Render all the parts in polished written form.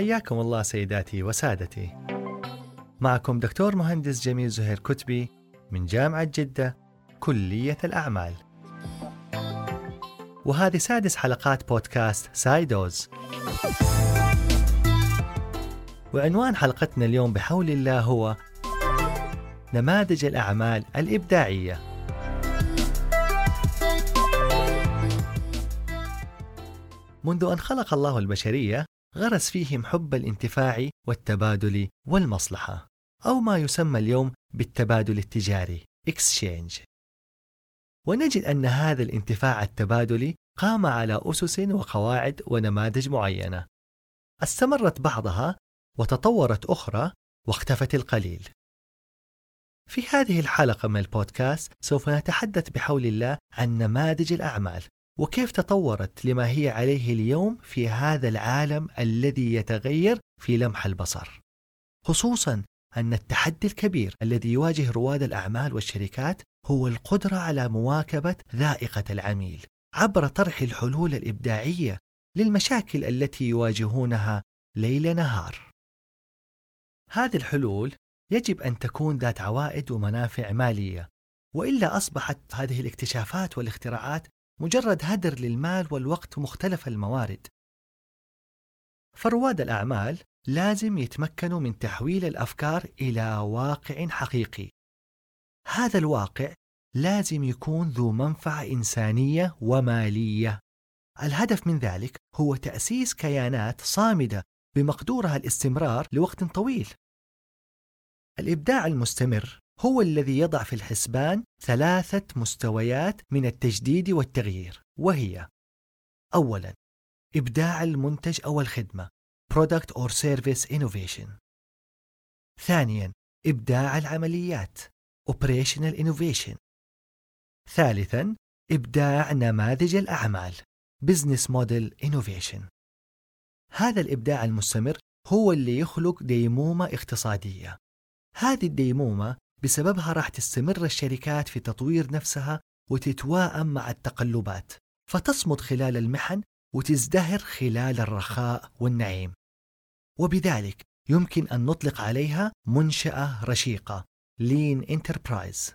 حياكم الله سيداتي وسادتي. معكم دكتور مهندس جميل زهير كتبي من جامعة جدة كلية الأعمال، وهذه 6 حلقات بودكاست سايدوز. وعنوان حلقتنا اليوم بحول الله هو نماذج الأعمال الإبداعية. منذ أن خلق الله البشرية غرس فيهم حب الانتفاع والتبادل والمصلحة، أو ما يسمى اليوم بالتبادل التجاري exchange. ونجد أن هذا الانتفاع التبادلي قام على أسس وقواعد ونماذج معينة، استمرت بعضها وتطورت أخرى واختفت القليل. في هذه الحلقة من البودكاست سوف نتحدث بحول الله عن نماذج الأعمال وكيف تطورت لما هي عليه اليوم في هذا العالم الذي يتغير في لمح البصر، خصوصاً أن التحدي الكبير الذي يواجه رواد الأعمال والشركات هو القدرة على مواكبة ذائقة العميل عبر طرح الحلول الإبداعية للمشاكل التي يواجهونها ليل نهار. هذه الحلول يجب أن تكون ذات عوائد ومنافع مالية، وإلا أصبحت هذه الاكتشافات والاختراعات مجرد هدر للمال والوقت ومختلف الموارد. فرواد الأعمال لازم يتمكنوا من تحويل الأفكار إلى واقع حقيقي. هذا الواقع لازم يكون ذو منفعة إنسانية ومالية. الهدف من ذلك هو تأسيس كيانات صامدة بمقدورها الاستمرار لوقت طويل. الإبداع المستمر هو الذي يضع في الحسبان 3 مستويات من التجديد والتغيير، وهي: أولاً، إبداع المنتج أو الخدمة Product or Service Innovation. ثانياً، إبداع العمليات Operational Innovation. ثالثاً، إبداع نماذج الأعمال Business Model Innovation. هذا الإبداع المستمر هو اللي يخلق ديمومة اقتصادية. هذه الديمومة بسببها راح تستمر الشركات في تطوير نفسها وتتواءم مع التقلبات، فتصمد خلال المحن وتزدهر خلال الرخاء والنعيم، وبذلك يمكن أن نطلق عليها منشأة رشيقة Lean Enterprise.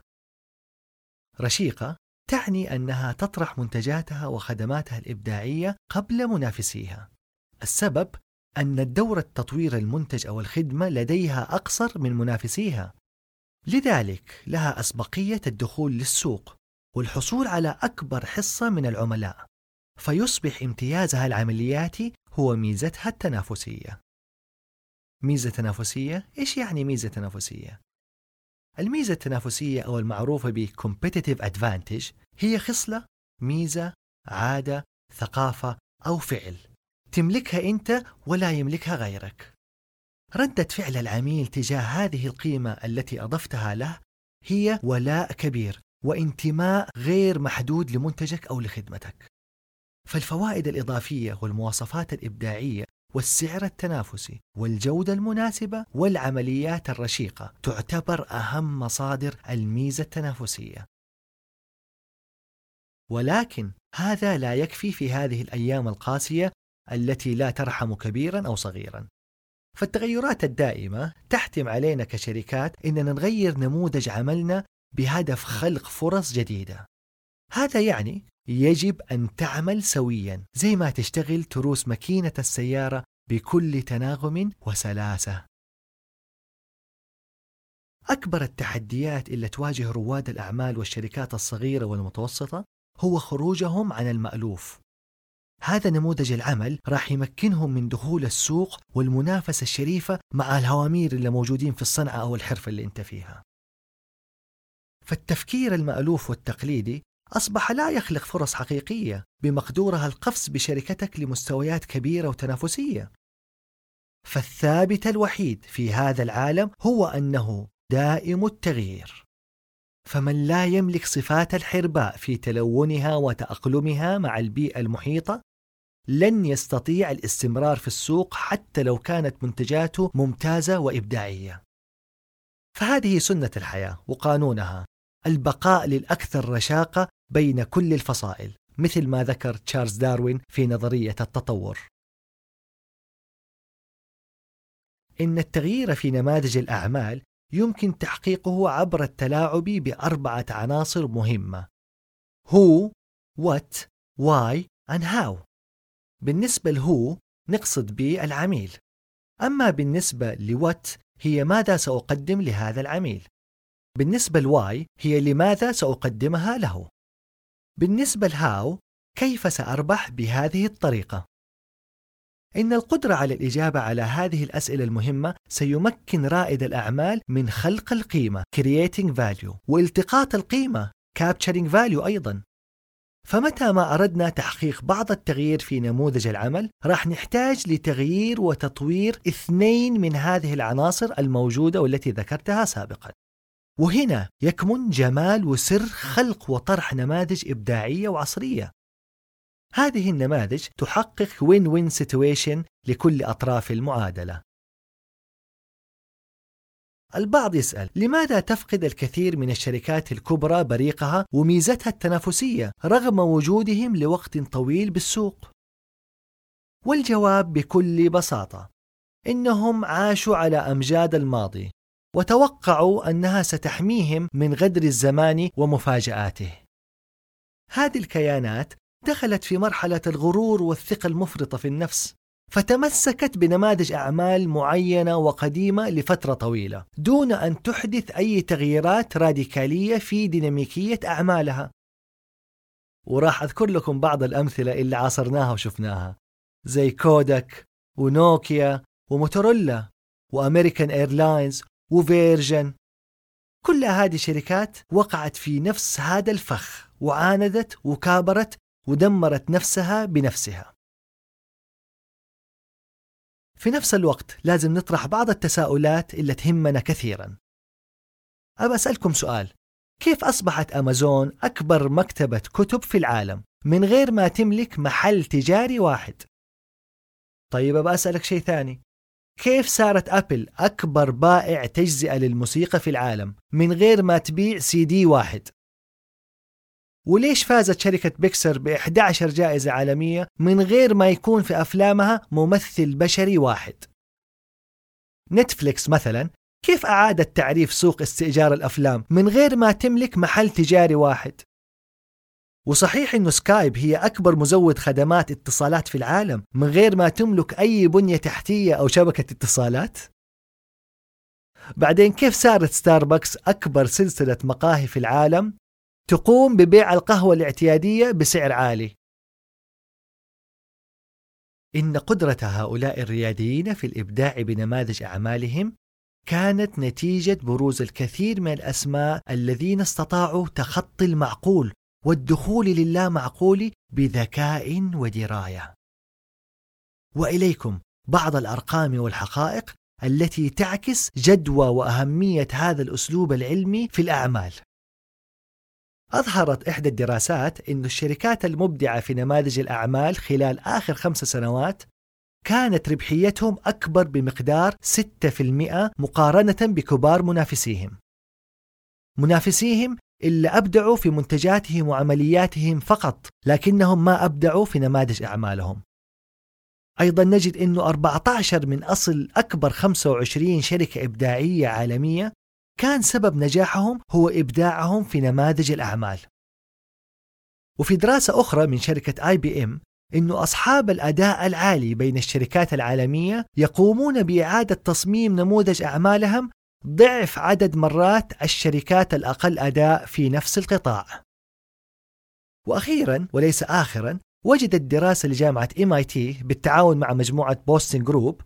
رشيقة تعني أنها تطرح منتجاتها وخدماتها الإبداعية قبل منافسيها. السبب أن الدورة تطوير المنتج أو الخدمة لديها أقصر من منافسيها، لذلك لها أسبقية الدخول للسوق والحصول على أكبر حصة من العملاء، فيصبح امتيازها العملياتي هو ميزتها التنافسية. ميزة تنافسية؟ إيش يعني ميزة تنافسية؟ الميزة التنافسية أو المعروفة ب Competitive Advantage هي خصلة، ميزة، عادة، ثقافة أو فعل تملكها أنت ولا يملكها غيرك. ردة فعل العميل تجاه هذه القيمة التي أضفتها له هي ولاء كبير وانتماء غير محدود لمنتجك أو لخدمتك. فالفوائد الإضافية والمواصفات الإبداعية والسعر التنافسي والجودة المناسبة والعمليات الرشيقة تعتبر أهم مصادر الميزة التنافسية. ولكن هذا لا يكفي في هذه الأيام القاسية التي لا ترحم كبيرا أو صغيرا، فالتغيرات الدائمة تحتم علينا كشركات إننا نغير نموذج عملنا بهدف خلق فرص جديدة. هذا يعني يجب أن تعمل سويا زي ما تشتغل تروس ماكينة السيارة بكل تناغم وسلاسة. أكبر التحديات اللي تواجه رواد الأعمال والشركات الصغيرة والمتوسطة هو خروجهم عن المألوف. هذا نموذج العمل راح يمكنهم من دخول السوق والمنافسة الشريفة مع الهوامير اللي موجودين في الصنعة أو الحرفة اللي انت فيها. فالتفكير المألوف والتقليدي أصبح لا يخلق فرص حقيقية بمقدورها القفز بشركتك لمستويات كبيرة وتنافسية. فالثابت الوحيد في هذا العالم هو أنه دائم التغيير. فمن لا يملك صفات الحرباء في تلونها وتأقلمها مع البيئة المحيطة لن يستطيع الاستمرار في السوق حتى لو كانت منتجاته ممتازة وإبداعية. فهذه سنة الحياة وقانونها، البقاء للأكثر رشاقة بين كل الفصائل، مثل ما ذكر تشارلز داروين في نظرية التطور. إن التغيير في نماذج الأعمال يمكن تحقيقه عبر التلاعب بأربعة عناصر مهمة: who, what, why, and how. بالنسبة لwho نقصد به العميل، أما بالنسبة لwhat هي ماذا سأقدم لهذا العميل، بالنسبة لwhy هي لماذا سأقدمها له، بالنسبة لhow كيف سأربح بهذه الطريقة. إن القدرة على الإجابة على هذه الأسئلة المهمة سيمكن رائد الأعمال من خلق القيمة creating value والتقاط القيمة capturing value أيضاً. فمتى ما أردنا تحقيق بعض التغيير في نموذج العمل راح نحتاج لتغيير وتطوير اثنين من هذه العناصر الموجودة والتي ذكرتها سابقاً. وهنا يكمن جمال وسر خلق وطرح نماذج إبداعية وعصرية. هذه النماذج تحقق win-win situation لكل أطراف المعادلة. البعض يسأل: لماذا تفقد الكثير من الشركات الكبرى بريقها وميزتها التنافسية رغم وجودهم لوقت طويل بالسوق؟ والجواب بكل بساطة: إنهم عاشوا على أمجاد الماضي وتوقعوا أنها ستحميهم من غدر الزمان ومفاجآته. هذه الكيانات دخلت في مرحلة الغرور والثقة المفرطة في النفس، فتمسكت بنماذج أعمال معينة وقديمة لفترة طويلة دون أن تحدث أي تغييرات راديكالية في ديناميكية أعمالها. وراح أذكر لكم بعض الأمثلة اللي عاصرناها وشفناها، زي كوداك ونوكيا وموتورولا وأمريكان إيرلاينز وفيرجن. كل هذه الشركات وقعت في نفس هذا الفخ وعاندت وكابرت ودمرت نفسها بنفسها. في نفس الوقت لازم نطرح بعض التساؤلات اللي تهمنا كثيراً. أبى أسألكم سؤال: كيف أصبحت أمازون أكبر مكتبة كتب في العالم من غير ما تملك محل تجاري واحد؟ طيب أبى أسألك شيء ثاني: كيف صارت أبل أكبر بائع تجزئة للموسيقى في العالم من غير ما تبيع CD واحد؟ وليش فازت شركة بيكسر ب11 جائزة عالمية من غير ما يكون في أفلامها ممثل بشري واحد؟ نتفليكس مثلا كيف أعادت تعريف سوق استئجار الأفلام من غير ما تملك محل تجاري واحد؟ وصحيح إنه سكايب هي أكبر مزود خدمات اتصالات في العالم من غير ما تملك أي بنية تحتية أو شبكة اتصالات؟ بعدين كيف صارت ستاربكس أكبر سلسلة مقاهي في العالم تقوم ببيع القهوة الاعتيادية بسعر عالي؟ إن قدرة هؤلاء الرياديين في الإبداع بنماذج أعمالهم كانت نتيجة بروز الكثير من الأسماء الذين استطاعوا تخطي المعقول والدخول للامعقول بذكاء ودراية. وإليكم بعض الأرقام والحقائق التي تعكس جدوى وأهمية هذا الأسلوب العلمي في الأعمال. أظهرت إحدى الدراسات أن الشركات المبدعة في نماذج الأعمال خلال آخر 5 سنوات كانت ربحيتهم أكبر بمقدار 6% مقارنة بكبار منافسيهم إلا أبدعوا في منتجاتهم وعملياتهم فقط، لكنهم ما أبدعوا في نماذج أعمالهم. أيضا نجد أن 14 من أصل أكبر 25 شركة إبداعية عالمية كان سبب نجاحهم هو إبداعهم في نماذج الأعمال. وفي دراسة أخرى من شركة IBM إن أصحاب الأداء العالي بين الشركات العالمية يقومون بإعادة تصميم نموذج أعمالهم ضعف عدد مرات الشركات الأقل أداء في نفس القطاع. وأخيراً وليس آخراً، وجدت دراسة لجامعة MIT بالتعاون مع مجموعة بوسطن جروب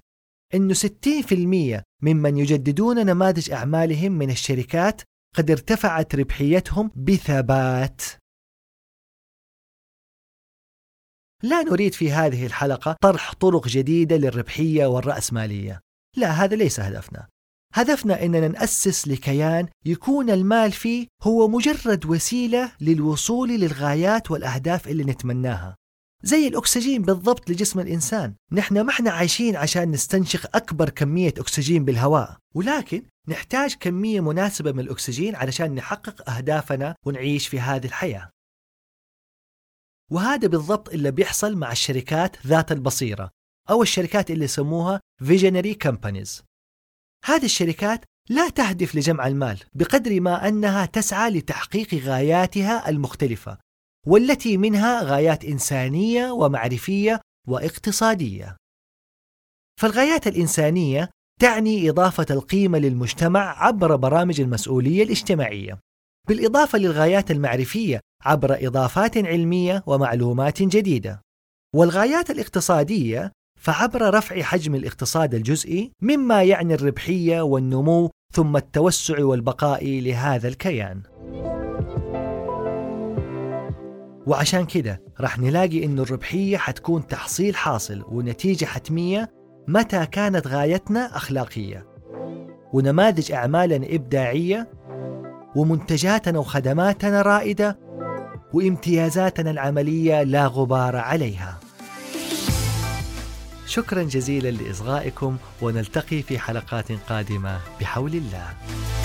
إنه 60% ممن يجددون نماذج أعمالهم من الشركات قد ارتفعت ربحيتهم بثبات. لا نريد في هذه الحلقة طرح طرق جديدة للربحية والرأسمالية، لا، هذا ليس هدفنا. هدفنا إننا نأسس لكيان يكون المال فيه هو مجرد وسيلة للوصول للغايات والأهداف اللي نتمناها، زي الأكسجين بالضبط لجسم الإنسان. نحن ما احنا عايشين عشان نستنشق أكبر كمية أكسجين بالهواء، ولكن نحتاج كمية مناسبة من الأكسجين علشان نحقق أهدافنا ونعيش في هذه الحياة. وهذا بالضبط اللي بيحصل مع الشركات ذات البصيرة أو الشركات اللي يسموها visionary companies، هذه الشركات لا تهدف لجمع المال بقدر ما أنها تسعى لتحقيق غاياتها المختلفة، والتي منها غايات إنسانية ومعرفية واقتصادية. فالغايات الإنسانية تعني إضافة القيمة للمجتمع عبر برامج المسؤولية الاجتماعية، بالإضافة للغايات المعرفية عبر إضافات علمية ومعلومات جديدة. والغايات الاقتصادية فعبر رفع حجم الاقتصاد الجزئي، مما يعني الربحية والنمو ثم التوسع والبقاء لهذا الكيان. وعشان كده رح نلاقي إنه الربحية حتكون تحصيل حاصل ونتيجة حتمية متى كانت غايتنا أخلاقية، ونماذج أعمالنا إبداعية، ومنتجاتنا وخدماتنا رائدة، وامتيازاتنا العملية لا غبار عليها. شكراً جزيلاً لإصغائكم، ونلتقي في حلقات قادمة بحول الله.